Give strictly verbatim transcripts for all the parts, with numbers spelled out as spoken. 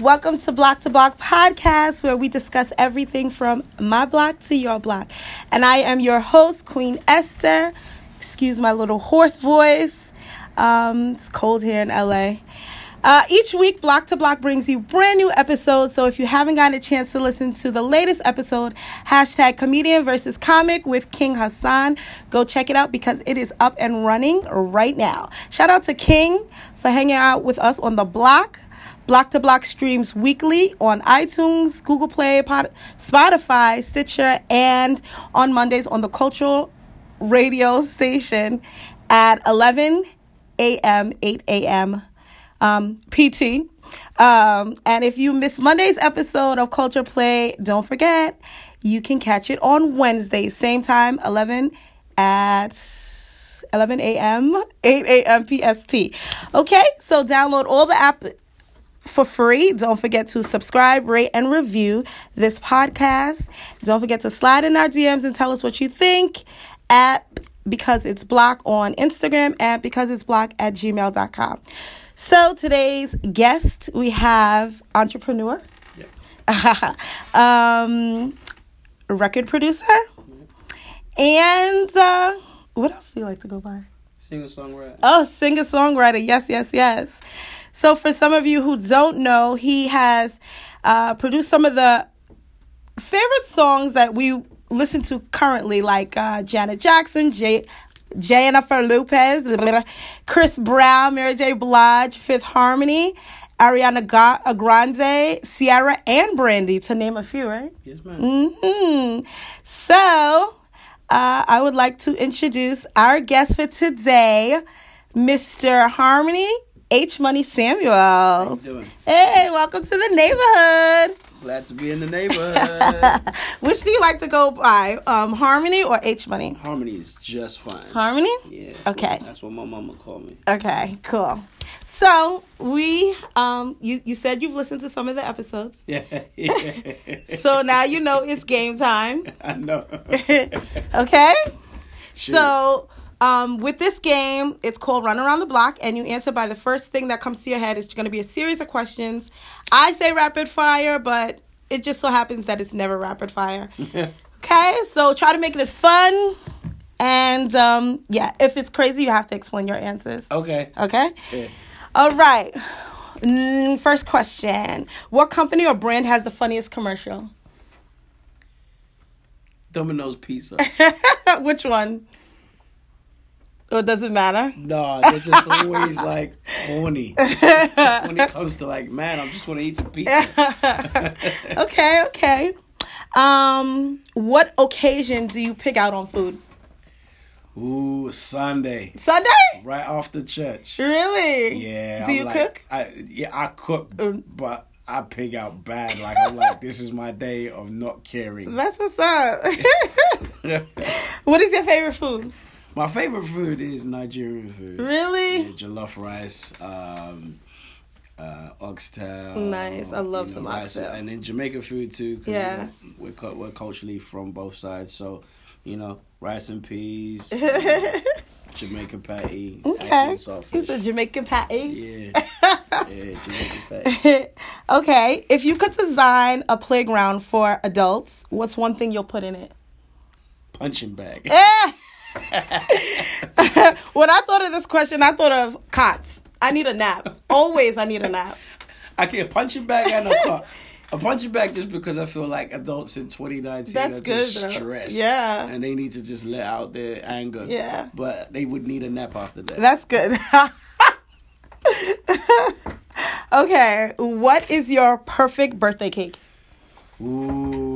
Welcome to Block to Block podcast, where we discuss everything from my block to your block. And I am your host, Queen Esther. Excuse my little hoarse voice. Um, it's cold here in L A. Uh, each week, Block to Block brings you brand new episodes. So if you haven't gotten a chance to listen to the latest episode, hashtag comedian versus comic with King Hassan, go check it out because it is up and running right now. Shout out to King for hanging out with us on the block. Block to Block streams weekly on iTunes, Google Play, Pod- Spotify, Stitcher, and on Mondays on the Cultural Radio Station at eleven a.m., eight a.m. Um, P T. Um, and if you miss Monday's episode of Culture Play, don't forget, you can catch it on Wednesday, same time, eleven at eleven a.m., eight a.m. P S T. Okay, so download all the app for free. Don't forget to subscribe, rate, and review this podcast. Don't forget to slide in our D Ms and tell us what you think at Because It's Block on Instagram and BecauseitsBlock at gmail dot com. So today's guest, we have entrepreneur, yeah. um, record producer, yeah. and uh, what else do you like to go by? Singer-songwriter. Oh, singer-songwriter. Yes, yes, yes. So for some of you who don't know, he has uh, produced some of the favorite songs that we listen to currently, like uh, Janet Jackson, Jay. Jennifer Lopez, Chris Brown, Mary J. Blige, Fifth Harmony, Ariana Grande, Ciara, and Brandy, to name a few, right? Yes, ma'am. Mm-hmm. So, uh, I would like to introduce our guest for today, Mister Harmony H-Money Samuels. How you doing? Hey, welcome to the neighborhood. Glad to be in the neighborhood. Which do you like to go by, um, Harmony or H-Money? Harmony is just fine. Harmony? Yeah. That's okay. What, that's what my mama called me. Okay, cool. So, we, um, you, you said you've listened to some of the episodes. Yeah. yeah. So, now you know it's game time. I know. Okay? Sure. So, um, with this game, it's called Run Around the Block, and you answer by the first thing that comes to your head. It's going to be a series of questions. I say rapid fire, but it just so happens that it's never rapid fire. Okay, so try to make it as fun, and um, yeah, if it's crazy, you have to explain your answers. Okay. Okay? Yeah. All right. Mm, first question. What company or brand has the funniest commercial? Domino's Pizza. Which one? Or does it matter? No, they're just always, like, horny. When it comes to, like, man, I just want to eat some pizza. Okay, okay. Um, what occasion do you pick out on food? Ooh, Sunday. Sunday? Right after church. Really? Yeah. Do I'm you like, cook? I, yeah, I cook, but I pig out bad. Like, I'm like, this is my day of not caring. That's what's up. What is your favorite food? My favorite food is Nigerian food. Really? Yeah, jollof rice, um, uh, oxtail. Nice. I love some oxtail. And then Jamaican food, too. Yeah. We're, we're, we're culturally from both sides. So, you know, rice and peas, Jamaican patty. Okay. It's a Jamaican patty? Yeah. Yeah, Jamaican patty. Okay. If you could design a playground for adults, what's one thing you'll put in it? Punching bag. Yeah. When I thought of this question, I thought of cots. I need a nap. Always, I need a nap. I can't punch a bag and a cot. A punching bag just because I feel like adults in twenty nineteen That's are just good, stressed. Yeah. And they need to just let out their anger. Yeah. But they would need a nap after that. That's good. Okay. What is your perfect birthday cake? Ooh.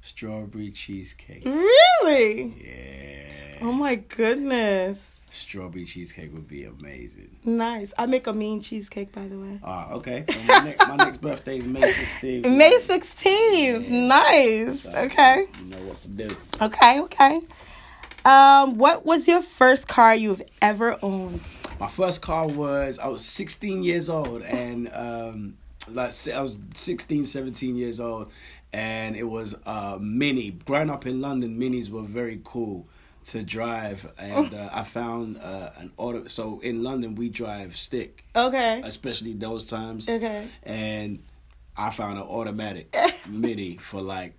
Strawberry cheesecake. Really? Yeah. Oh my goodness. Strawberry cheesecake would be amazing. Nice. I make a mean cheesecake, by the way. Ah, okay. So my, next, my next birthday is May sixteenth. May sixteenth. Yeah. Nice. So okay. You know what to do. Okay, okay. Um, what was your first car you've ever owned? My first car was, I was sixteen years old, and um, like I was sixteen, seventeen years old. And it was a uh, Mini. Growing up in London, Minis were very cool. to drive, and uh, I found uh, an auto. So in London, we drive stick. Okay. Especially those times. Okay. And I found an automatic MIDI for like.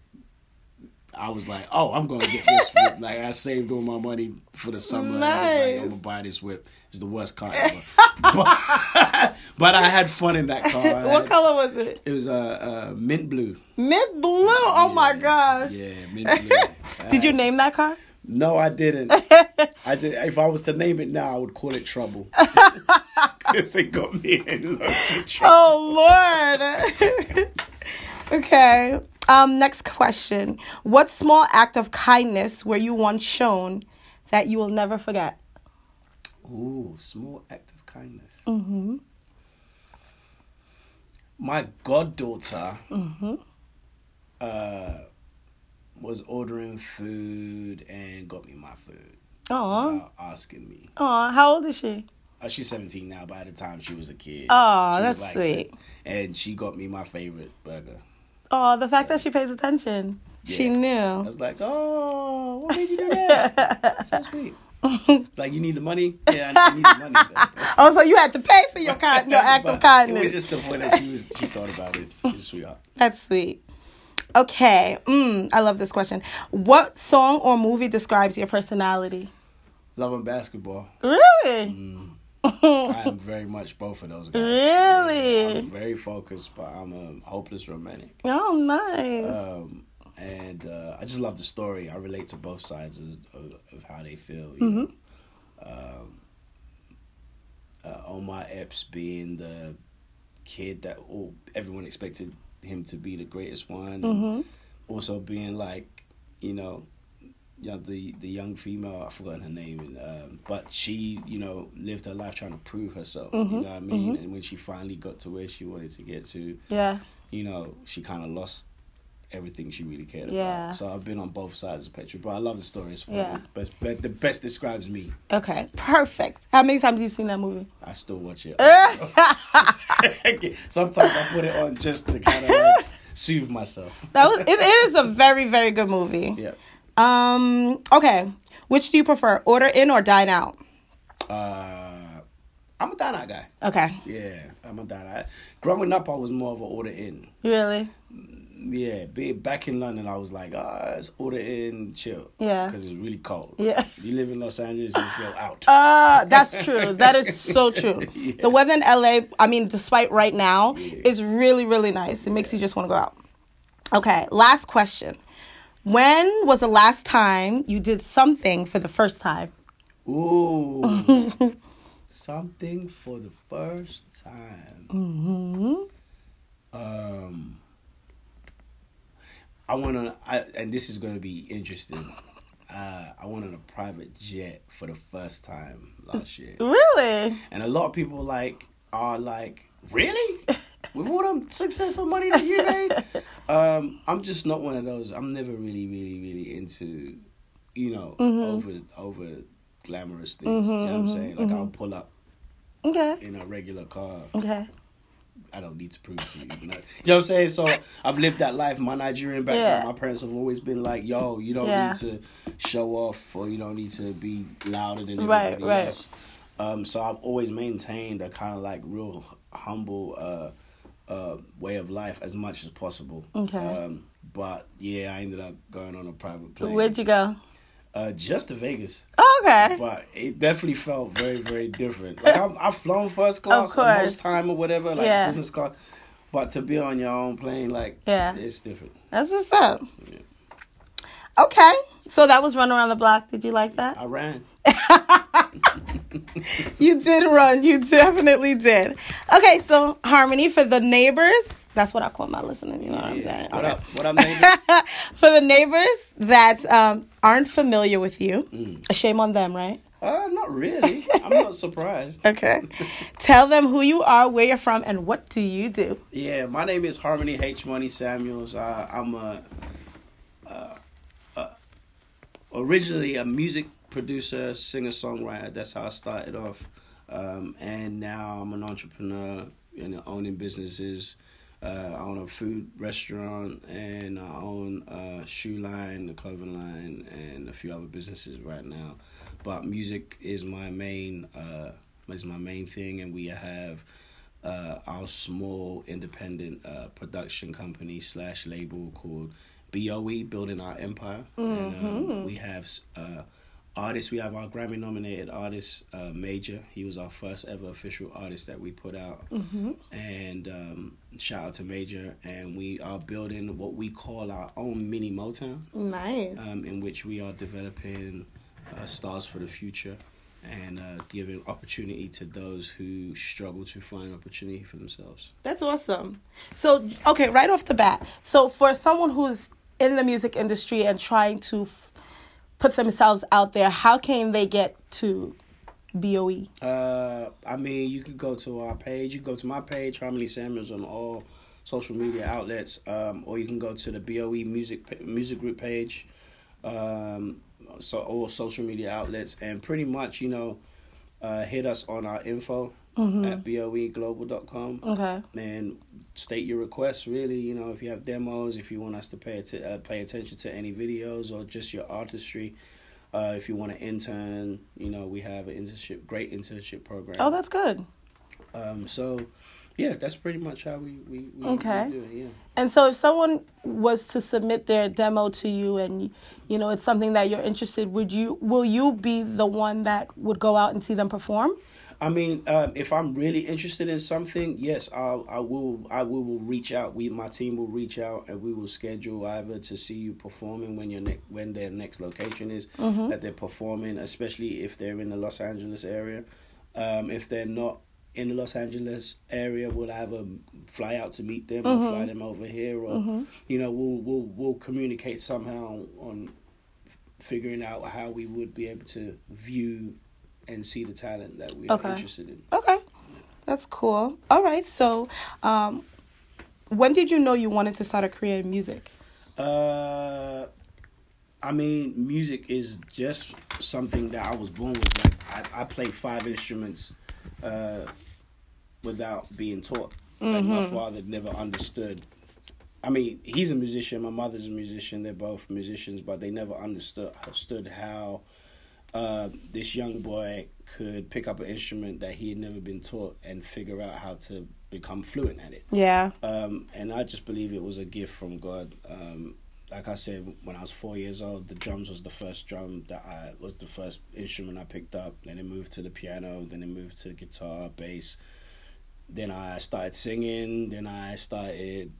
I was like, oh, I'm gonna get this whip. Like I saved all my money for the summer. Nice. And I was like, I'm gonna buy this whip. It's the worst car ever. but, but I had fun in that car. I what had, color was it? It was a uh, uh, mint blue. Mint blue. Oh yeah, my gosh. Yeah, mint blue. Did had, you name that car? No, I didn't. I just if I was to name it now, I would call it Trouble. Because it got me in lots of trouble. Oh Lord. Okay. Um, next question. What small act of kindness were you once shown that you will never forget? Ooh, small act of kindness. Mm-hmm. My goddaughter mm-hmm. uh, was ordering food and got me my food. Aww. Asking me. Aww, how old is she? Uh, she's seventeen now, but at the time she was a kid. Aww, that's like, sweet. And she got me my favorite burger. Oh, the fact that she pays attention. Yeah. She knew. I was like, oh, what made you do that? That's so sweet. Like, you need the money? Yeah, I need the money. Oh, so you had to pay for your kind, your act of kindness. It was just the point that she was. She thought about it. She's a sweetheart. That's sweet. Okay. Mm, I love this question. What song or movie describes your personality? Love and Basketball. Really? Mm. I am very much both of those guys. Really? I'm very focused, but I'm a hopeless romantic. Oh, nice. Um, and uh, I just love the story. I relate to both sides of, of, of how they feel. You mm-hmm. know? Um, uh, Omar Epps being the kid that oh, everyone expected him to be the greatest one. Mm-hmm. And also being like, you know... Yeah, the, the young female, I've forgotten her name, and, um, but she, you know, lived her life trying to prove herself, mm-hmm, you know what I mean? Mm-hmm. And when she finally got to where she wanted to get to, yeah, you know, she kind of lost everything she really cared yeah. about. So I've been on both sides of the spectrum, but I love the story. It's yeah. but, but the best describes me. Okay, perfect. How many times have you seen that movie? I still watch it. Sometimes I put it on just to kind of like soothe myself. That was, it, it is a very, very good movie. Yeah. Um, okay. Which do you prefer? Order in or dine out? Uh, I'm a dine out guy. Okay. Yeah, I'm a dine out. Growing up, I was more of an order in. Really? Yeah. Back in London, I was like, ah, oh, it's order in, chill. Yeah. Because it's really cold. Yeah. If you live in Los Angeles, just go out. Uh, that's true. That is so true. Yes. The weather in L A, I mean, despite right now, yeah. it's really, really nice. It yeah. makes you just want to go out. Okay. Last question. When was the last time you did something for the first time? Ooh. Something for the first time. Mm-hmm. Um, I went on, I, and this is going to be interesting. Uh, I went on a private jet for the first time last year. Really? And a lot of people like are like, really? With all the success and money that you made? um, I'm just not one of those. I'm never really, really, really into, you know, mm-hmm. over over glamorous things. Mm-hmm, you know what I'm saying? Like, mm-hmm. I'll pull up okay. in a regular car. Okay. I don't need to prove to you. You know what I'm saying? So I've lived that life. My Nigerian background, yeah. my parents have always been like, yo, you don't yeah. need to show off or you don't need to be louder than everybody right, right. else. Um, so I've always maintained a kind of like real humble... Uh, Uh, way of life as much as possible. Okay. Um, but yeah, I ended up going on a private plane. Where'd you go? Uh, just to Vegas. Oh, okay. But it definitely felt very, very different. Like I've, I've flown first class most time or whatever, like yeah. business class. But to be on your own plane, like yeah. it's different. That's what's up. Yeah. Okay, so that was Run Around the Block. Did you like that? I ran. You did run. You definitely did. Okay, so Harmony, for the neighbors, that's what I call my listening. You know yeah, what I'm saying? What okay. up? What up, neighbors? For the neighbors that um, aren't familiar with you, mm. shame on them, right? Uh, not really. I'm not surprised. Okay. Tell them who you are, where you're from, and what do you do? Yeah, my name is Harmony H-Money Samuels. Uh, I'm a, uh, uh, originally a music producer, singer-songwriter. That's how I started off. Um, and now I'm an entrepreneur, you know, owning businesses, Uh, I own a food restaurant, and I own a shoe line, the clothing line, and a few other businesses right now. But music is my main uh, is my main thing, and we have uh, our small independent uh, production company slash label called B O E, Building Our Empire. Mm-hmm. And um, we have uh, artists. We have our Grammy-nominated artist, uh, Major. He was our first ever official artist that we put out. Mm-hmm. And um, shout out to Major. And we are building what we call our own mini Motown. Nice. Um, in which we are developing uh, stars for the future and uh, giving opportunity to those who struggle to find opportunity for themselves. That's awesome. So, okay, right off the bat. So for someone who's in the music industry and trying to f- put themselves out there, how can they get to B O E? Uh, I mean, you could go to our page. You can go to my page, Harmony Samuels, on all social media outlets, um, or you can go to the B O E music music group page, um, so all social media outlets, and pretty much, you know, uh, hit us on our info. Mm-hmm. At B O E global dot com. Okay. And state your requests, really. You know, if you have demos, if you want us to pay att- uh, pay attention to any videos or just your artistry, uh, if you want to intern, you know, we have an internship, great internship program. Oh, that's good. Um. So, yeah, that's pretty much how we, we, we, okay. we do it, yeah. And so if someone was to submit their demo to you and, you know, it's something that you're interested, would you will you be the one that would go out and see them perform? I mean, um, if I'm really interested in something, yes, I'll, I will. I will, will reach out. We, my team, will reach out, and we will schedule either to see you performing when your ne- when their next location is, mm-hmm. that they're performing, especially if they're in the Los Angeles area. Um, if they're not in the Los Angeles area, we'll either fly out to meet them, mm-hmm. or fly them over here, or mm-hmm. you know, we'll we'll we'll communicate somehow on f- figuring out how we would be able to view and see the talent that we are okay. interested in. Okay. That's cool. All right. So um, when did you know you wanted to start a career in music? Uh, I mean, music is just something that I was born with. Like, I, I played five instruments uh, without being taught. Like, mm-hmm. my father never understood. I mean, he's a musician. My mother's a musician. They're both musicians, but they never understood, understood how... Uh, this young boy could pick up an instrument that he had never been taught and figure out how to become fluent at it. Yeah. Um, and I just believe it was a gift from God. Um, like I said, when I was four years old, the drums was the first drum that I was the first instrument I picked up. Then it moved to the piano. Then it moved to the guitar, bass. Then I started singing. Then I started.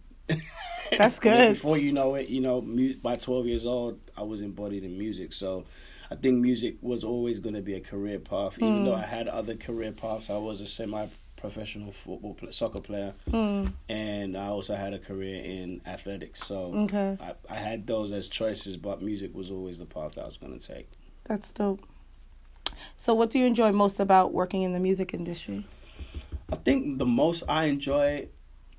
That's good. Before you know it, you know, mu- by twelve years old, I was embodied in music. So I think music was always going to be a career path. Even mm. though I had other career paths, I was a semi-professional football play, soccer player, mm. and I also had a career in athletics. So okay. I, I had those as choices, but music was always the path that I was going to take. That's dope. So what do you enjoy most about working in the music industry? I think the most I enjoy...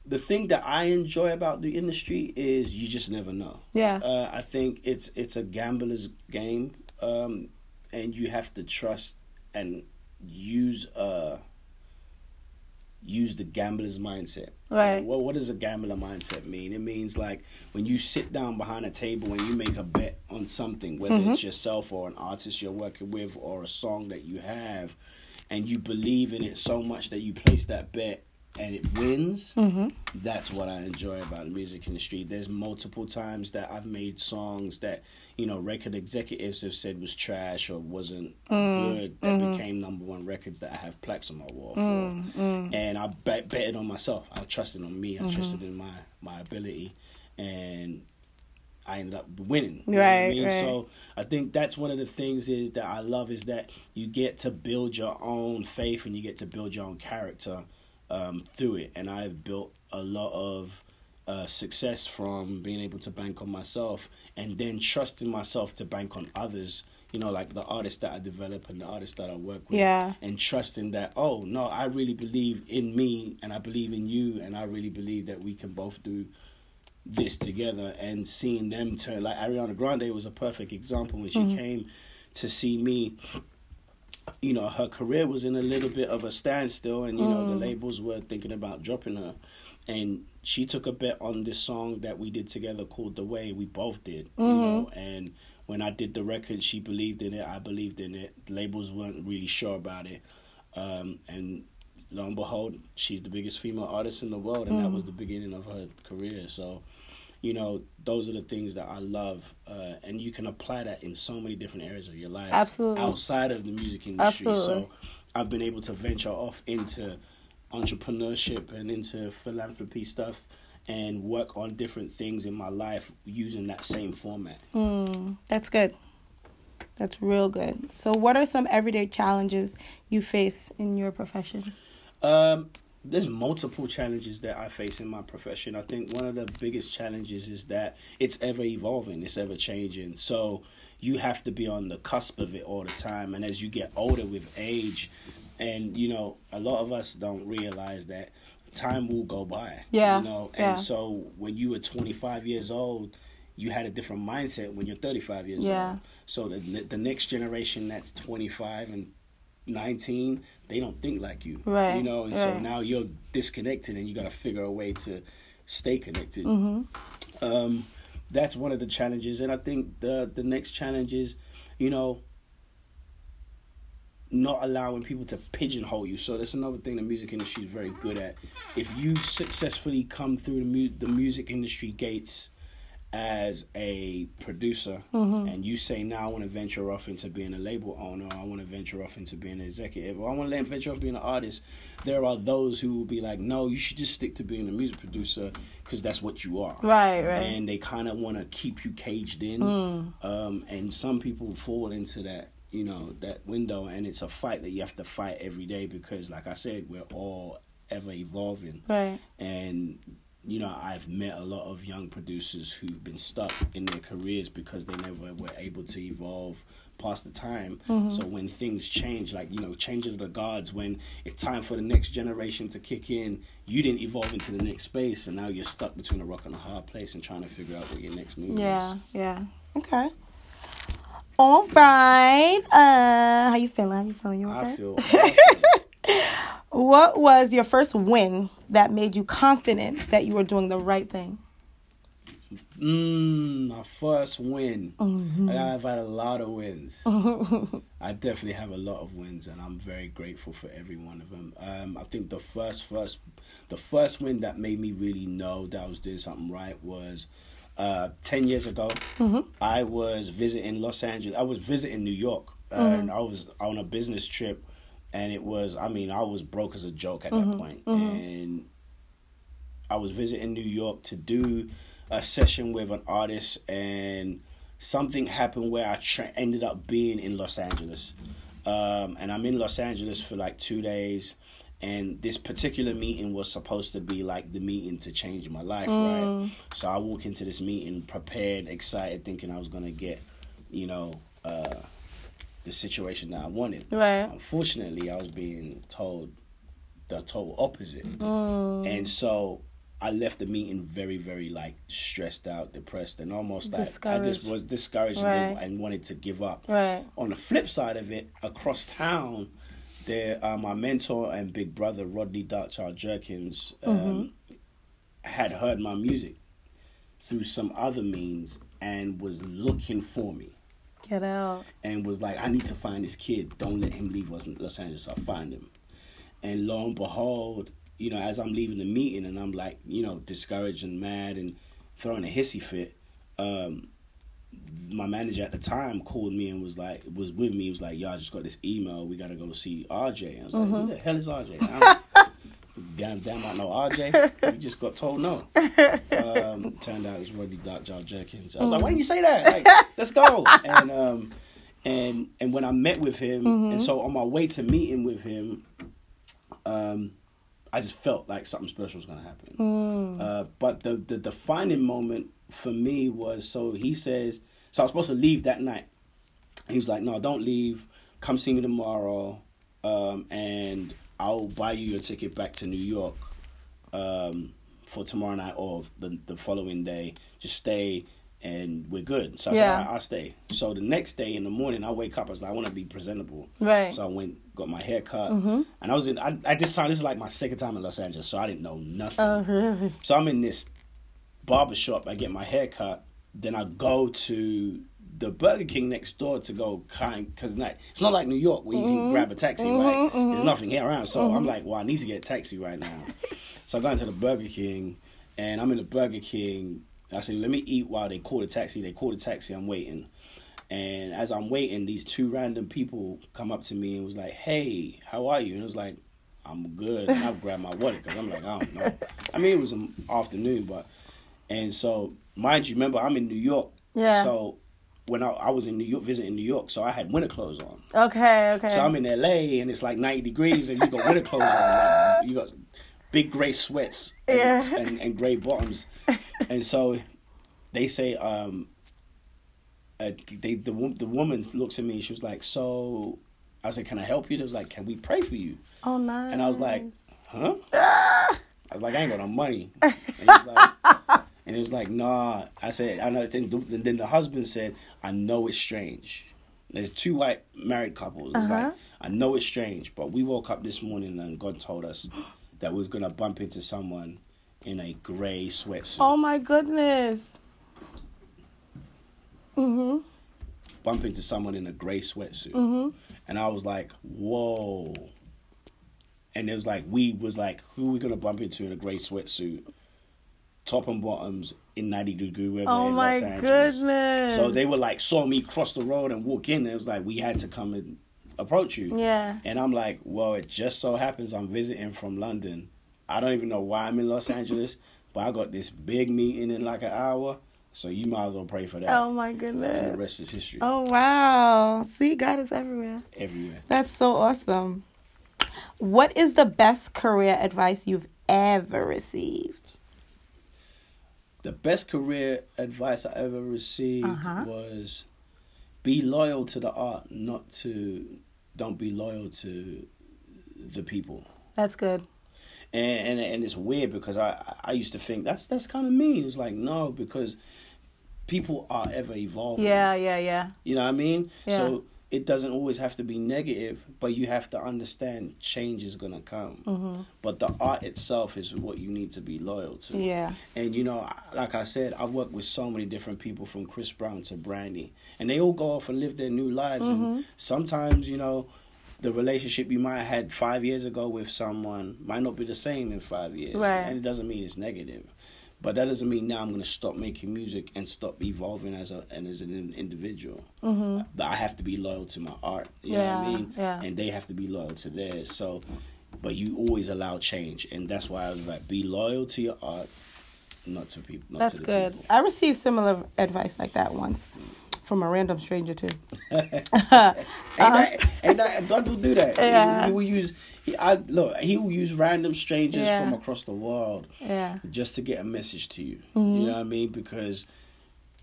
The thing that I enjoy about the industry is you just never know. Yeah. Uh, I think it's it's a gambler's game. Um, and you have to trust and use uh use the gambler's mindset. Right. Uh, well, what does a gambler mindset mean? It means like when you sit down behind a table and you make a bet on something, whether mm-hmm. it's yourself or an artist you're working with or a song that you have, and you believe in it so much that you place that bet and it wins, mm-hmm. that's what I enjoy about the music industry. There's multiple times that I've made songs that, you know, record executives have said was trash or wasn't mm, good that mm-hmm. became number one records that I have plaques on my wall for. Mm, mm. And I bet, bet it on myself. I trusted on me. I mm-hmm. trusted in my, my ability. And I ended up winning. You right, know what I mean? Right. So I think that's one of the things is that I love is that you get to build your own faith and you get to build your own character Um, through it, and I've built a lot of uh, success from being able to bank on myself and then trusting myself to bank on others, you know, like the artists that I develop and the artists that I work with, yeah. and trusting that, oh, no, I really believe in me and I believe in you and I really believe that we can both do this together, and seeing them turn, like Ariana Grande was a perfect example when she mm-hmm. came to see me you know, her career was in a little bit of a standstill, and, you mm. know, the labels were thinking about dropping her. And she took a bet on this song that we did together called The Way. We both did, mm-hmm. you know, and when I did the record, she believed in it. I believed in it. The labels weren't really sure about it. Um, and lo and behold, she's the biggest female artist in the world, and mm. that was the beginning of her career. So, you know, those are the things that I love. Uh, and you can apply that in so many different areas of your life. Absolutely. Outside of the music industry. Absolutely. So I've been able to venture off into entrepreneurship and into philanthropy stuff and work on different things in my life using that same format. Mm, that's good. That's real good. So what are some everyday challenges you face in your profession? Um, there's multiple challenges that I face in my profession. I think one of the biggest challenges is that it's ever evolving, it's ever changing. So you have to be on the cusp of it all the time. And as you get older with age, and, you know, a lot of us don't realize that time will go by. Yeah. You know, and yeah. so when you were twenty-five years old, you had a different mindset when you're thirty-five years yeah. old. So the the next generation that's twenty-five and nineteen, they don't think like you. Right. You know, and right. so now you're disconnected and you got to figure a way to stay connected. Mm-hmm. Um, that's one of the challenges. And I think the the next challenge is, you know, not allowing people to pigeonhole you. So that's another thing the music industry is very good at. If you successfully come through the, mu- the music industry gates as a producer, mm-hmm. and you say, now I want to venture off into being a label owner, or I want to venture off into being an executive, or I want to venture off being an artist, there are those who will be like, no, you should just stick to being a music producer because that's what you are. Right, right. And they kind of want to keep you caged in. Mm. Um, and some people fall into that, you know, that window, and it's a fight that you have to fight every day because, like I said, we're all ever evolving. Right. And, you know, I've met a lot of young producers who've been stuck in their careers because they never were able to evolve past the time. Mm-hmm. So when things change, like, you know, changing the guards, when it's time for the next generation to kick in, you didn't evolve into the next space, and now you're stuck between a rock and a hard place and trying to figure out what your next move yeah, is. Yeah, yeah. Okay. All right. Uh, how you feeling? How you feeling? You okay? I feel awesome. What was your first win that made you confident that you were doing the right thing? Mm, my first win. Mm-hmm. I've had a lot of wins. I definitely have a lot of wins, and I'm very grateful for every one of them. Um, I think the first, first, the first win that made me really know that I was doing something right was, Uh, ten years ago, mm-hmm. I was visiting Los Angeles. I was visiting New York, uh, mm-hmm. and I was on a business trip, and it was, I mean, I was broke as a joke at mm-hmm. that point. Mm-hmm. And I was visiting New York to do a session with an artist, and something happened where I tra- ended up being in Los Angeles. Um, and I'm in Los Angeles for like two days. And this particular meeting was supposed to be like the meeting to change my life, mm. right? So I walk into this meeting prepared, excited, thinking I was going to get, you know, uh, the situation that I wanted. Right. Unfortunately, I was being told the total opposite. Mm. And so I left the meeting very, very, like, stressed out, depressed, and almost like I just was discouraged right. and wanted to give up. Right. On the flip side of it, across town, There, uh, my mentor and big brother, Rodney Darkchild Jerkins, um, mm-hmm. had heard my music through some other means and was looking for me. Get out. And was like, I need to find this kid. Don't let him leave Los Angeles. I'll find him. And lo and behold, you know, as I'm leaving the meeting and I'm like, you know, discouraged and mad and throwing a hissy fit, um, my manager at the time called me and was like, was with me. He was like, "Y'all just got this email. We gotta go see R J." I was mm-hmm. like, "Who the hell is R J?" I don't, damn, damn, I know R J. We just got told no. Um, turned out it's Rodney Darkchild Jerkins. I was mm-hmm. like, "Why didn't you say that? Like, let's go." And um, and and when I met with him, mm-hmm. and so on my way to meeting with him, um, I just felt like something special was gonna happen. Mm. Uh, but the the defining moment for me was, so he says, so I was supposed to leave that night. He was like, no, don't leave. Come see me tomorrow, um, and I'll buy you your ticket back to New York um, for tomorrow night or the, the following day. Just stay, and we're good. So I yeah. said, right, I'll stay. So the next day in the morning, I wake up. I was like, I want to be presentable. Right. So I went, got my hair cut. Mm-hmm. And I was in, I, at this time, this is like my second time in Los Angeles, so I didn't know nothing. Oh, really? So I'm in this barbershop. I get my hair cut. Then I go to the Burger King next door to go kind, because it's not like New York where you mm-hmm. can grab a taxi, mm-hmm, right? Mm-hmm. There's nothing here around. So mm-hmm. I'm like, well, I need to get a taxi right now. So I go into the Burger King, and I'm in the Burger King. I said, let me eat while they call the taxi. They call the taxi. I'm waiting. And as I'm waiting, these two random people come up to me and was like, hey, how are you? And it was like, I'm good. And I grabbed my wallet because I'm like, I don't know. I mean, it was an afternoon, but... And so, mind you, remember, I'm in New York. Yeah. So when I, I was in New York, visiting New York, so I had winter clothes on. Okay, okay. So I'm in L A, and it's like ninety degrees, and you got winter clothes on. Like, you got big gray sweats and, yeah. and, and gray bottoms. And so they say, um, uh, they the the woman looks at me. She was like, so, I said, can I help you? They was like, can we pray for you? Oh, nice. And I was like, huh? I was like, I ain't got no money. And he was like, and it was like, nah. I said, I know. And then the husband said, I know it's strange. There's two white married couples. It's uh-huh. like, I know it's strange, but we woke up this morning and God told us that we was going to bump into someone in a gray sweatsuit. Oh, my goodness. Mm-hmm. Bump into someone in a gray sweatsuit. Mm-hmm. And I was like, whoa. And it was like, we was like, who are we going to bump into in a gray sweatsuit? Top and bottoms in ninety degree weather oh in Los Angeles. Oh my goodness. So they were like, saw me cross the road and walk in. And it was like, we had to come and approach you. Yeah. And I'm like, well, it just so happens I'm visiting from London. I don't even know why I'm in Los Angeles, but I got this big meeting in like an hour. So you might as well pray for that. Oh my goodness. And the rest is history. Oh wow. See, God is everywhere. Everywhere. That's so awesome. What is the best career advice you've ever received? The best career advice I ever received uh-huh. was be loyal to the art, not to, don't be loyal to the people. That's good. And and, and it's weird because I, I used to think that's that's kind of mean. It's like, no, because people are ever evolving. Yeah, yeah, yeah. You know what I mean? Yeah. So it doesn't always have to be negative, but you have to understand change is going to come. Mm-hmm. But the art itself is what you need to be loyal to. Yeah. And, you know, like I said, I've worked with so many different people from Chris Brown to Brandy, and they all go off and live their new lives. Mm-hmm. And sometimes, you know, the relationship you might have had five years ago with someone might not be the same in five years. Right. And it doesn't mean it's negative. But that doesn't mean now I'm going to stop making music and stop evolving as a and as an individual. Mm-hmm. I have to be loyal to my art, you yeah, know what I mean? Yeah. And they have to be loyal to theirs. So, but you always allow change, and that's why I was like, be loyal to your art, not to people. Not that's to the good. People. I received similar advice like that once from a random stranger too. ain't, uh, that, ain't that God will do that? Yeah. He, he will use. He, I look. He will use random strangers yeah. from across the world. Yeah. Just to get a message to you. Mm-hmm. You know what I mean? Because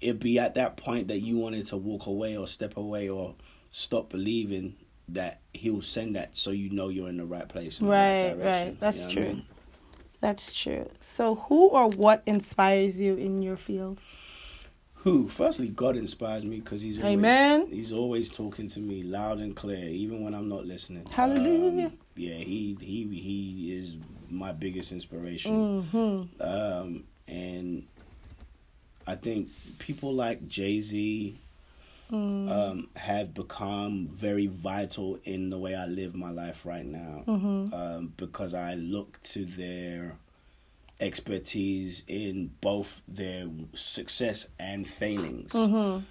it'd be at that point that you wanted to walk away or step away or stop believing that he'll send that, so you know you're in the right place. In right. The right, direction. Right. That's you know true. I mean? That's true. So, who or what inspires you in your field? Who? Firstly, God inspires me because He's always, Amen. He's always talking to me loud and clear, even when I'm not listening. Hallelujah. Um, yeah, he he he is my biggest inspiration. Mm-hmm. Um, and I think people like Jay-Z mm. um, have become very vital in the way I live my life right now, mm-hmm. um, because I look to their expertise in both their success and failings. Mm-hmm.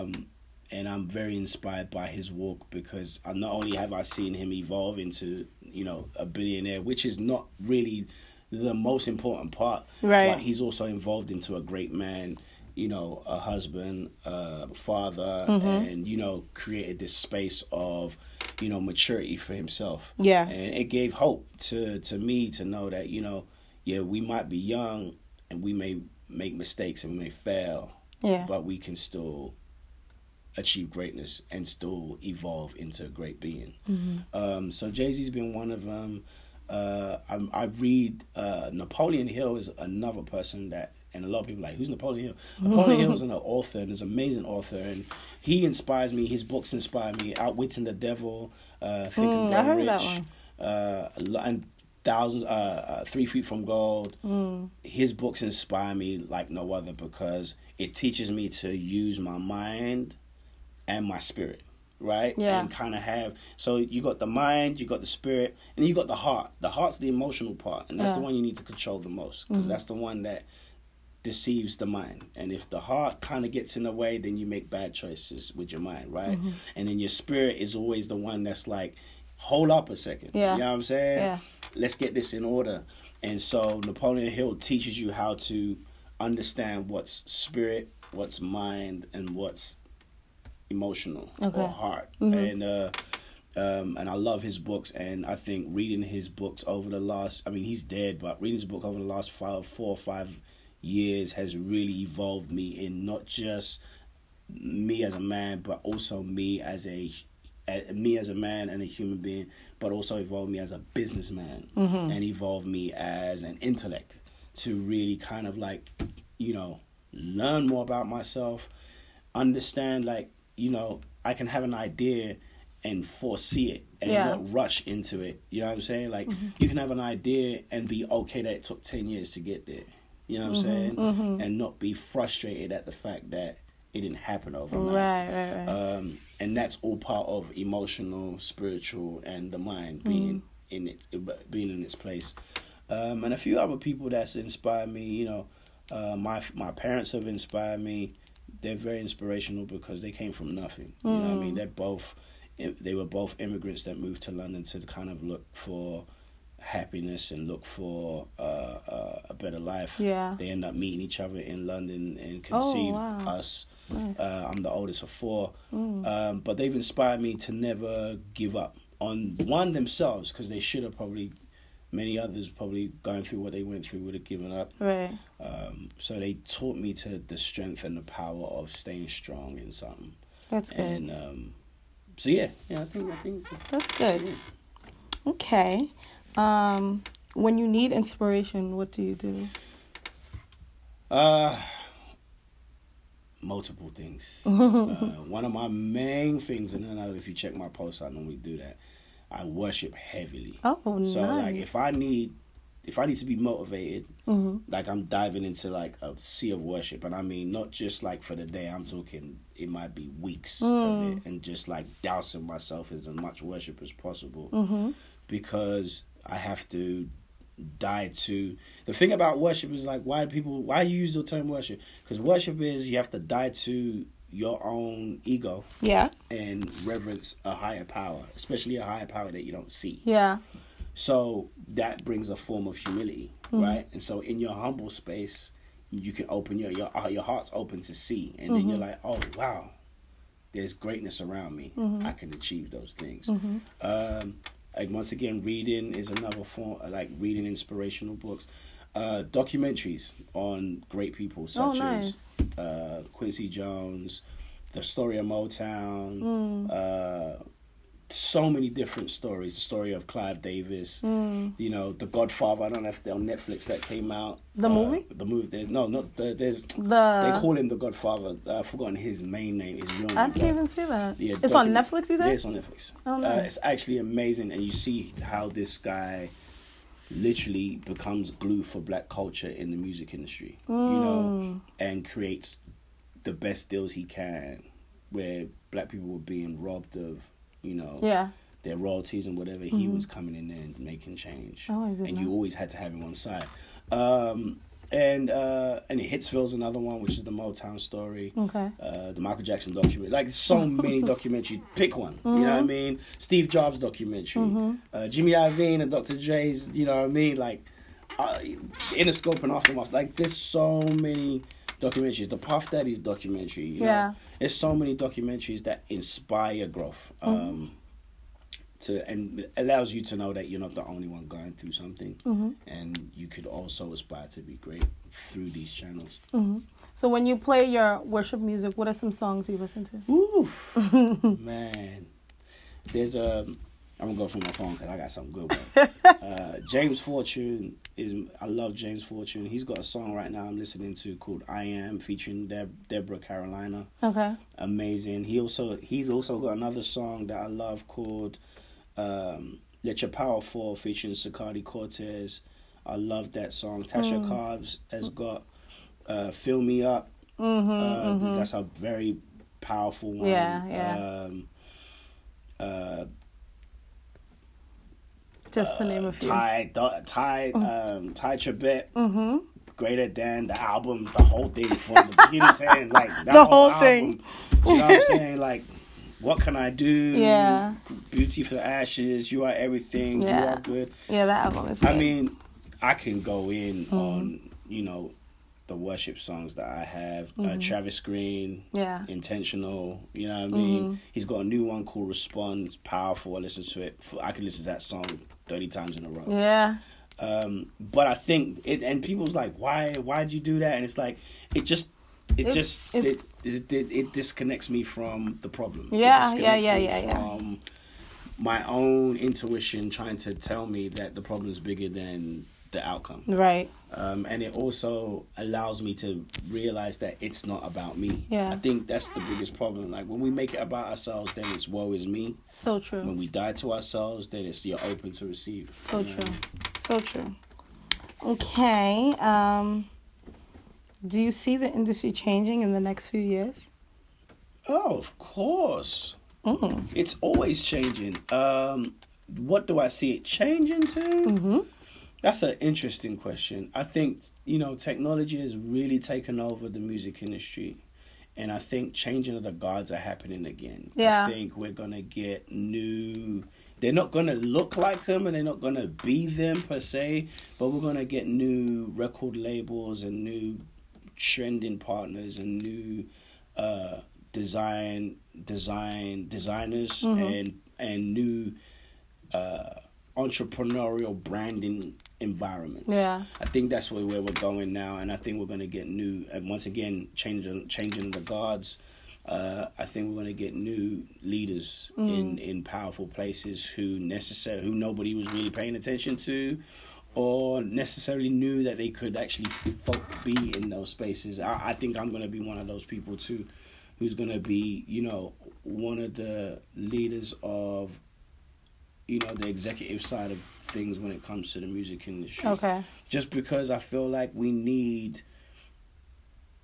Um, and I'm very inspired by his walk because not only have I seen him evolve into, you know, a billionaire, which is not really the most important part, right. but he's also evolved into a great man, you know, a husband, a father, mm-hmm. and, you know, created this space of, you know, maturity for himself. Yeah. And it gave hope to, to me to know that, you know, yeah, we might be young and we may make mistakes and we may fail, yeah. but we can still achieve greatness and still evolve into a great being. Mm-hmm. Um, so Jay-Z's been one of them. Um, uh, I, I read uh, Napoleon Hill is another person that And a lot of people are like, who's Napoleon Hill? Napoleon Hill is an author, and is an amazing author, and he inspires me. His books inspire me. Outwitting the Devil, uh, Thinking mm, I heard Rich, that one. Uh, and thousands, uh, uh, Three Feet from Gold. Mm. His books inspire me like no other because it teaches me to use my mind and my spirit, right? Yeah. And kind of have, so you got the mind, you got the spirit, and you got the heart. The heart's the emotional part, and that's yeah. the one you need to control the most because mm-hmm. that's the one that deceives the mind. And if the heart kind of gets in the way, then you make bad choices with your mind, right? Mm-hmm. And then your spirit is always the one that's like, hold up a second. Yeah. You know what I'm saying? Yeah. Let's get this in order. And so Napoleon Hill teaches you how to understand what's spirit, what's mind, and what's emotional okay. or heart. Mm-hmm. And uh Um, and I love his books, and I think reading his books over the last, I mean, he's dead, but reading his book over the last five, four or five years has really evolved me in not just me as a man, but also me as a, as, me as a man and a human being, but also evolved me as a businessman mm-hmm. and evolved me as an intellect to really kind of like, you know, learn more about myself, understand like, you know, I can have an idea and foresee it and yeah. not rush into it. You know what I'm saying? Like, mm-hmm. you can have an idea and be okay that it took ten years to get there. You know what mm-hmm, I'm saying? Mm-hmm. And not be frustrated at the fact that it didn't happen overnight. Right, right, right. Um, and that's all part of emotional, spiritual, and the mind being mm-hmm. in it, being in its place. Um, and a few other people that's inspired me, you know, uh, my my parents have inspired me. They're very inspirational because they came from nothing. You mm. know what I mean? They're both... They were both immigrants that moved to London to kind of look for happiness and look for uh, uh, a better life. Yeah. They end up meeting each other in London and conceived oh, wow. us. Nice. Uh, I'm the oldest of four. Mm. Um, but they've inspired me to never give up on one themselves because they should have probably, many others probably going through what they went through would have given up. Right. Um, so they taught me to the strength and the power of staying strong in something. That's good. And, um, So yeah, yeah, I think I think that's good. Yeah. Okay, um, when you need inspiration, what do you do? Uh, multiple things. uh, one of my main things, and then I, if you check my posts, I normally do that. I worship heavily. Oh, so, nice. So like, if I need, if I need to be motivated, mm-hmm. like I'm diving into like a sea of worship, and I mean not just like for the day. I'm talking. It might be weeks mm. of it, and just like dousing myself in as much worship as possible mm-hmm. because I have to die to the thing about worship is like why do people why do you use the term worship? Because worship is you have to die to your own ego, yeah, and reverence a higher power, especially a higher power that you don't see, yeah. So that brings a form of humility, mm-hmm. right? And so in your humble space. You can open your your your heart's open to see, and mm-hmm. then you're like, oh wow, there's greatness around me. Mm-hmm. I can achieve those things. Mm-hmm. Um, like once again, reading is another form. Like reading inspirational books, uh, documentaries on great people such oh, nice. as uh, Quincy Jones, the story of Motown. Mm. Uh, So many different stories. The story of Clive Davis, mm. you know, The Godfather. I don't know if they're on Netflix that came out. The uh, movie? The movie. No, not the, there's. The... They call him The Godfather. Uh, I've forgotten his main name. His real name. I didn't but, even see that. Yeah, it's on Netflix, you said? Yeah, it's on Netflix. Oh, nice. Uh, it's actually amazing, and you see how this guy literally becomes glue for black culture in the music industry, mm. you know, and creates the best deals he can where black people were being robbed of. You know, yeah. their royalties and whatever. Mm-hmm. He was coming in there and making change, oh, and know. you always had to have him on side. Um, and uh, and Hitsville's another one, which is the Motown story. Okay, uh, the Michael Jackson documentary, like so many documentaries. Pick one, mm-hmm. you know what I mean? Steve Jobs documentary, mm-hmm. uh, Jimmy Iovine and Doctor J's. You know what I mean? Like uh, Interscope and Off and Off. Like there's so many documentaries. The Puff Daddy documentary. You know? Yeah. There's so many documentaries that inspire growth, um, mm-hmm. to and allows you to know that you're not the only one going through something, mm-hmm. and you could also aspire to be great through these channels. Mm-hmm. So when you play your worship music, what are some songs you listen to? Ooh, man, there's a I'm gonna go through my phone because I got some good one. uh, James Fortune is. I love James Fortune. He's got a song right now I'm listening to called "I Am" featuring Deb- Deborah Carolina. Okay. Amazing. He also he's also got another song that I love called um, "Let Your Power Fall" featuring Sicardi Cortez. I love that song. Tasha mm. Cobbs has got uh, "Fill Me Up." Mm-hmm, uh, mm-hmm. That's a very powerful one. Yeah. Yeah. Um, uh, Just to name a few. Ty, Ty, um, Ty Tribbett. Mm-hmm. Greater Than, the album, the whole thing from the beginning to end, like that the whole, whole thing. Album, you know what I'm saying? Like, What Can I Do? Yeah. Beauty for Ashes. You Are Everything. Yeah. You Are Good. Yeah, that album is. I good. mean, I can go in mm-hmm. on you know the worship songs that I have. Mm-hmm. Uh, Travis Greene. Yeah. Intentional. You know what I mean? Mm-hmm. He's got a new one called Respond. It's powerful. I listen to it. I can listen to that song thirty times in a row. Yeah. Um, but I think it, and people's like, why, why'd you do that? And it's like, it just, it, it just, it it, it it disconnects me from the problem. Yeah, it yeah, yeah, yeah, yeah. From my own intuition trying to tell me that the problem is bigger than the outcome. Right. Um, and it also allows me to realize that it's not about me. Yeah. I think that's the biggest problem. Like, when we make it about ourselves, then it's woe is me. So true. When we die to ourselves, then it's you're open to receive. So true. Know? So true. Okay. Um, do you see the industry changing in the next few years? Oh, of course. Mm. It's always changing. Um, what do I see it changing to? Mm-hmm. That's an interesting question. I think, you know, technology has really taken over the music industry. And I think changing of the guards are happening again. Yeah. I think we're going to get new... They're not going to look like them and they're not going to be them per se. But we're going to get new record labels and new trending partners and new uh, design, design designers mm-hmm. and, and new... Uh, entrepreneurial branding environments. Yeah. I think that's where, where we're going now, and I think we're going to get new, and once again, changing changing the guards, uh, I think we're going to get new leaders mm. in, in powerful places who necessar- who nobody was really paying attention to or necessarily knew that they could actually be in those spaces. I, I think I'm going to be one of those people too, who's going to be, you know, one of the leaders of you know, the executive side of things when it comes to the music industry. Okay. Just because I feel like we need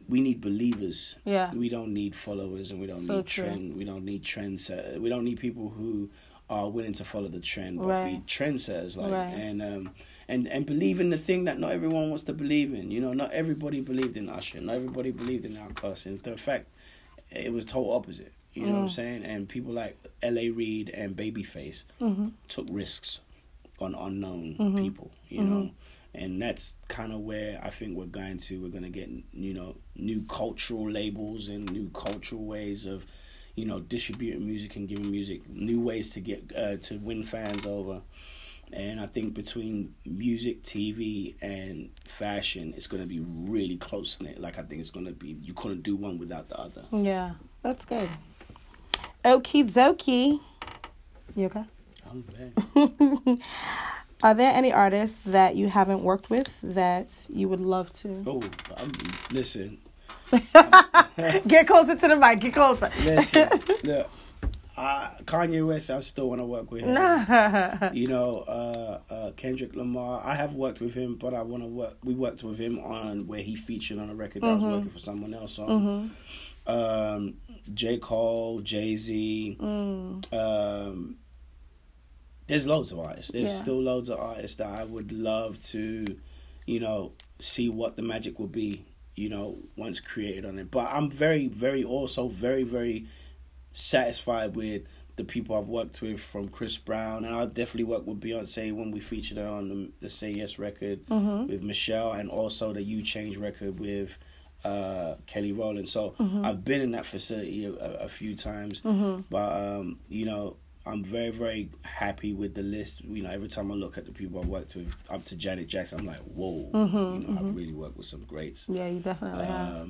we need believers. Yeah. We don't need followers and we don't so need true. trend we don't need trendsetters. We don't need people who are willing to follow the trend but right. be trendsetters like right. and um and, and believe in the thing that not everyone wants to believe in. You know, not everybody believed in Usher, not everybody believed in Outkast. In fact, it was the whole opposite. You know mm. what I'm saying? And people like L A Reid and Babyface mm-hmm. took risks on unknown mm-hmm. people, you mm-hmm. know? And that's kind of where I think we're going to. We're going to get, you know, new cultural labels and new cultural ways of, you know, distributing music and giving music, new ways to get, uh, to win fans over. And I think between music, T V, and fashion, it's going to be really close-knit. Like, I think it's going to be, you couldn't do one without the other. Yeah, that's good. Okie dokie. You okay? I'm back. Are there any artists that you haven't worked with that you would love to? Oh, I'm, listen. Get closer to the mic. Get closer. Listen, look. Uh, Kanye West, I still want to work with him. Nah. You know, uh, uh, Kendrick Lamar, I have worked with him, but I want to work. We worked with him on where he featured on a record mm-hmm. that I was working for someone else on. Mm-hmm. Um, J. Cole, Jay-Z, mm. um, there's loads of artists. There's yeah. still loads of artists that I would love to, you know, see what the magic will be, you know, once created on it. But I'm very, very also very, very satisfied with the people I've worked with, from Chris Brown, and I'll definitely work with Beyonce when we featured her on the, the Say Yes record mm-hmm. with Michelle, and also the You Change record with Uh, Kelly Rowland. So mm-hmm. I've been in that facility a, a few times, mm-hmm. but um, you know, I'm very, very happy with the list. You know, every time I look at the people I worked with, up to Janet Jackson, I'm like, whoa, mm-hmm, you know, mm-hmm. I've really worked with some greats. Yeah, you definitely um, have.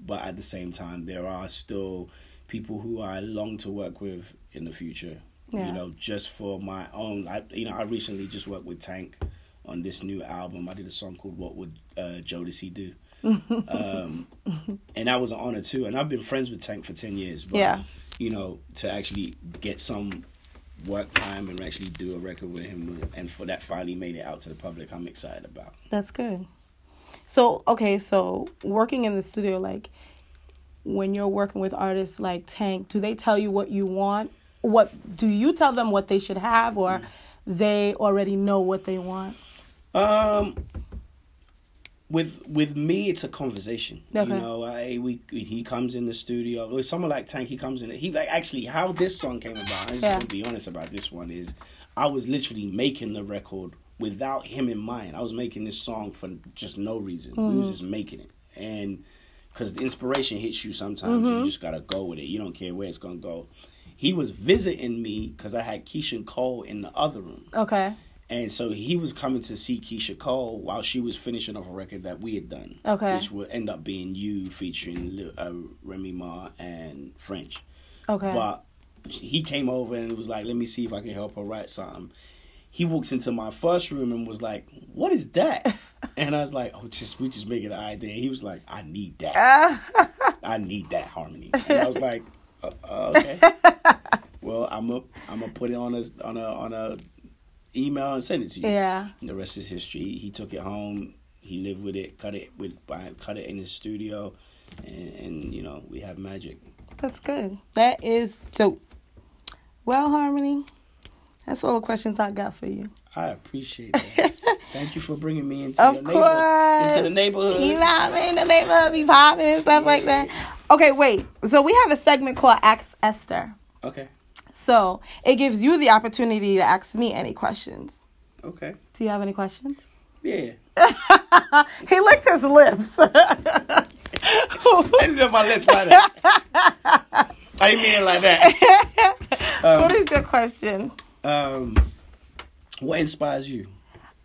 But at the same time, there are still people who I long to work with in the future. yeah. you know, just for my own. I, you know, I recently just worked with Tank on this new album. I did a song called What Would uh, Jodeci Do? um, and that was an honor too. And I've been friends with Tank for ten years. But, yeah. you know, to actually get some work time and actually do a record with him, and for that finally made it out to the public, I'm excited about. That's good. So, okay, so working in the studio, like, when you're working with artists like Tank, do they tell you what you want? What do you tell them what they should have, or mm. they already know what they want? Um, with with me, it's a conversation. Okay. You know, I we he comes in the studio. With someone like Tank, he comes in. He like actually how this song came about. I'm just gonna be honest about this one is I was literally making the record without him in mind. I was making this song for just no reason. Mm. We was just making it, and. Because the inspiration hits you sometimes. Mm-hmm. You just got to go with it. You don't care where it's going to go. He was visiting me because I had Keisha Cole in the other room. Okay. And so he was coming to see Keisha Cole while she was finishing off a record that we had done. Okay. Which would end up being you featuring uh, Remy Ma and French. Okay. But he came over and was like, let me see if I can help her write something. He walks into my first room and was like, what is that? And I was like, oh, just we just making an idea. He was like, I need that. I need that, Harmony. And I was like, uh, uh, okay. Well, I'm a I'm gonna put it on a on a on a email and send it to you. Yeah. And the rest is history. He took it home. He lived with it. Cut it with by cut it in his studio, and, and you know we have magic. That's good. That is dope. Well, Harmony, that's all the questions I got for you. I appreciate that. Thank you for bringing me into, of course. Into the neighborhood. You know what I mean? The neighborhood be popping, stuff yeah. like that. Okay, wait. So we have a segment called Ask Esther. Okay. So it gives you the opportunity to ask me any questions. Okay. Do you have any questions? Yeah. He licked his lips. I didn't know my lips like that. I didn't mean it like that. Um, what is the question? Um, what inspires you?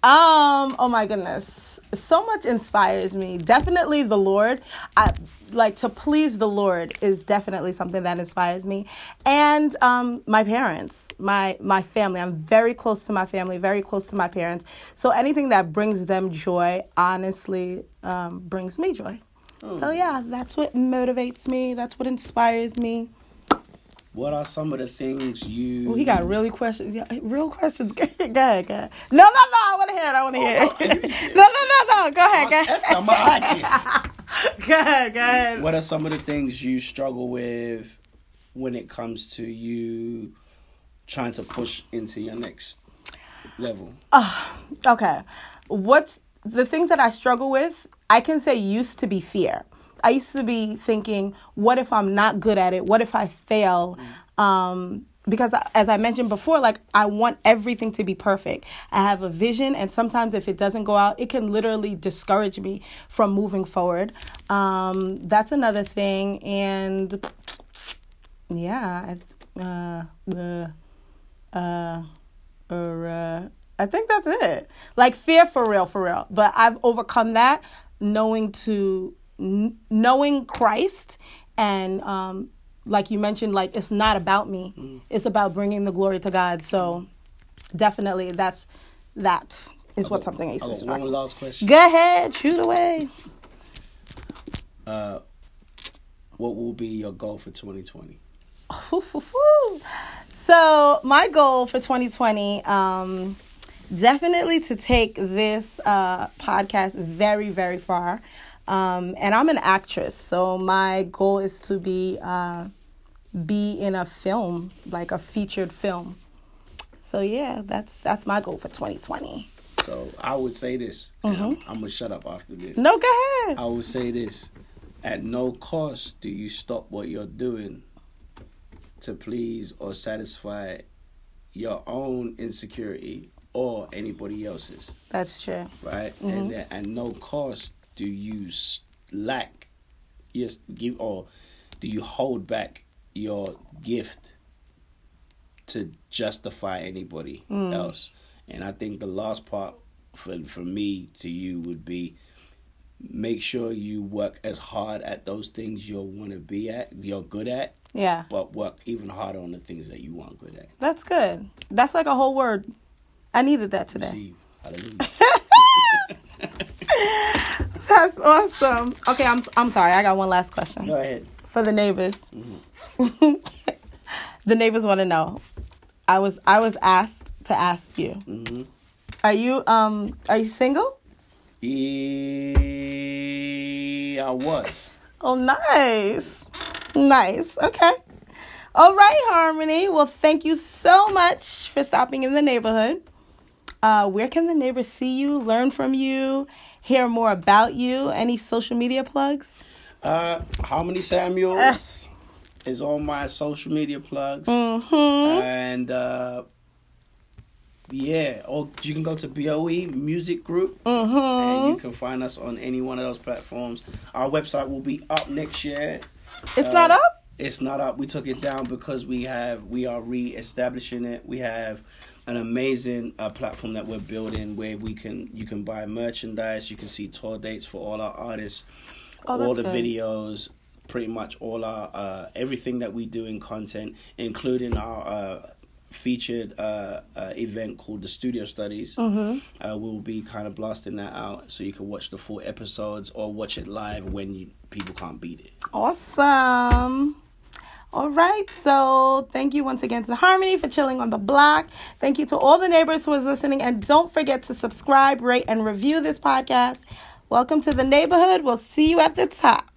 Um, oh my goodness. So much inspires me. Definitely the Lord. I like to please the Lord is definitely something that inspires me. And um my parents, my my family. I'm very close to my family, very close to my parents. So anything that brings them joy, honestly, um, brings me joy. Oh. So yeah, that's what motivates me. That's what inspires me. What are some of the things you... Well, he got really questions. Yeah, real questions. Go ahead, go ahead. No, no, no. I want to hear it. I want to hear it. No, no, no, no. Go ahead, go ahead. That's not my idea. Go ahead, go ahead. What are some of the things you struggle with when it comes to you trying to push into your next level? Uh, okay. What's the things that I struggle with, I can say used to be fear. I used to be thinking, what if I'm not good at it? What if I fail? Um, because as I mentioned before, like I want everything to be perfect. I have a vision, and sometimes if it doesn't go out, it can literally discourage me from moving forward. Um, that's another thing. And yeah, uh, uh, uh, or, uh, I think that's it. Like fear for real, for real. But I've overcome that knowing to... knowing Christ and um, like you mentioned, like it's not about me. Mm. It's about bringing the glory to God. So definitely that's that is what something I used to start. One last question. Go ahead. Shoot away. Uh, what will be your goal for twenty twenty? So my goal for twenty twenty, um, definitely to take this uh, podcast very, very far. Um, and I'm an actress, so my goal is to be uh, be in a film, like a featured film. So yeah, that's that's my goal for twenty twenty. So I would say this. Mm-hmm. I'm, I'm gonna shut up after this. No, go ahead. I would say this. At no cost do you stop what you're doing to please or satisfy your own insecurity or anybody else's. That's true. Right, mm-hmm. And that at no cost. Do you lack, yes, give, or do you hold back your gift to justify anybody mm. else? And I think the last part for for me to you would be make sure you work as hard at those things you'll want to be at, you're good at. Yeah. But work even harder on the things that you aren't good at. That's good. That's like a whole word. I needed that today. Receive. Hallelujah. That's awesome. Okay, I'm I'm sorry. I got one last question. Go ahead. For the neighbors. Mm-hmm. The neighbors want to know. I was I was asked to ask you. Mm-hmm. Are you um are you single? Yeah, I was. Oh, nice. Nice. Okay. All right, Harmony. Well, thank you so much for stopping in the neighborhood. Uh, where can the neighbors see you, learn from you, hear more about you? Any social media plugs? Uh, Harmony Samuels uh. is on my social media plugs. Mm-hmm. And, uh... yeah, or you can go to B O E Music Group, mm-hmm. and you can find us on any one of those platforms. Our website will be up next year. It's uh, not up? It's not up. We took it down because we have we are re-establishing it. We have an amazing uh, platform that we're building where we can you can buy merchandise, you can see tour dates for all our artists, oh, all the good. videos. Pretty much all our uh, everything that we do in content, including our. Uh, featured uh, uh, event called The Studio Studies. Mm-hmm. Uh, we'll be kind of blasting that out so you can watch the full episodes or watch it live when you, people can't beat it. Awesome. All right. So thank you once again to Harmony for chilling on the block. Thank you to all the neighbors who was listening. And don't forget to subscribe, rate, and review this podcast. Welcome to the neighborhood. We'll see you at the top.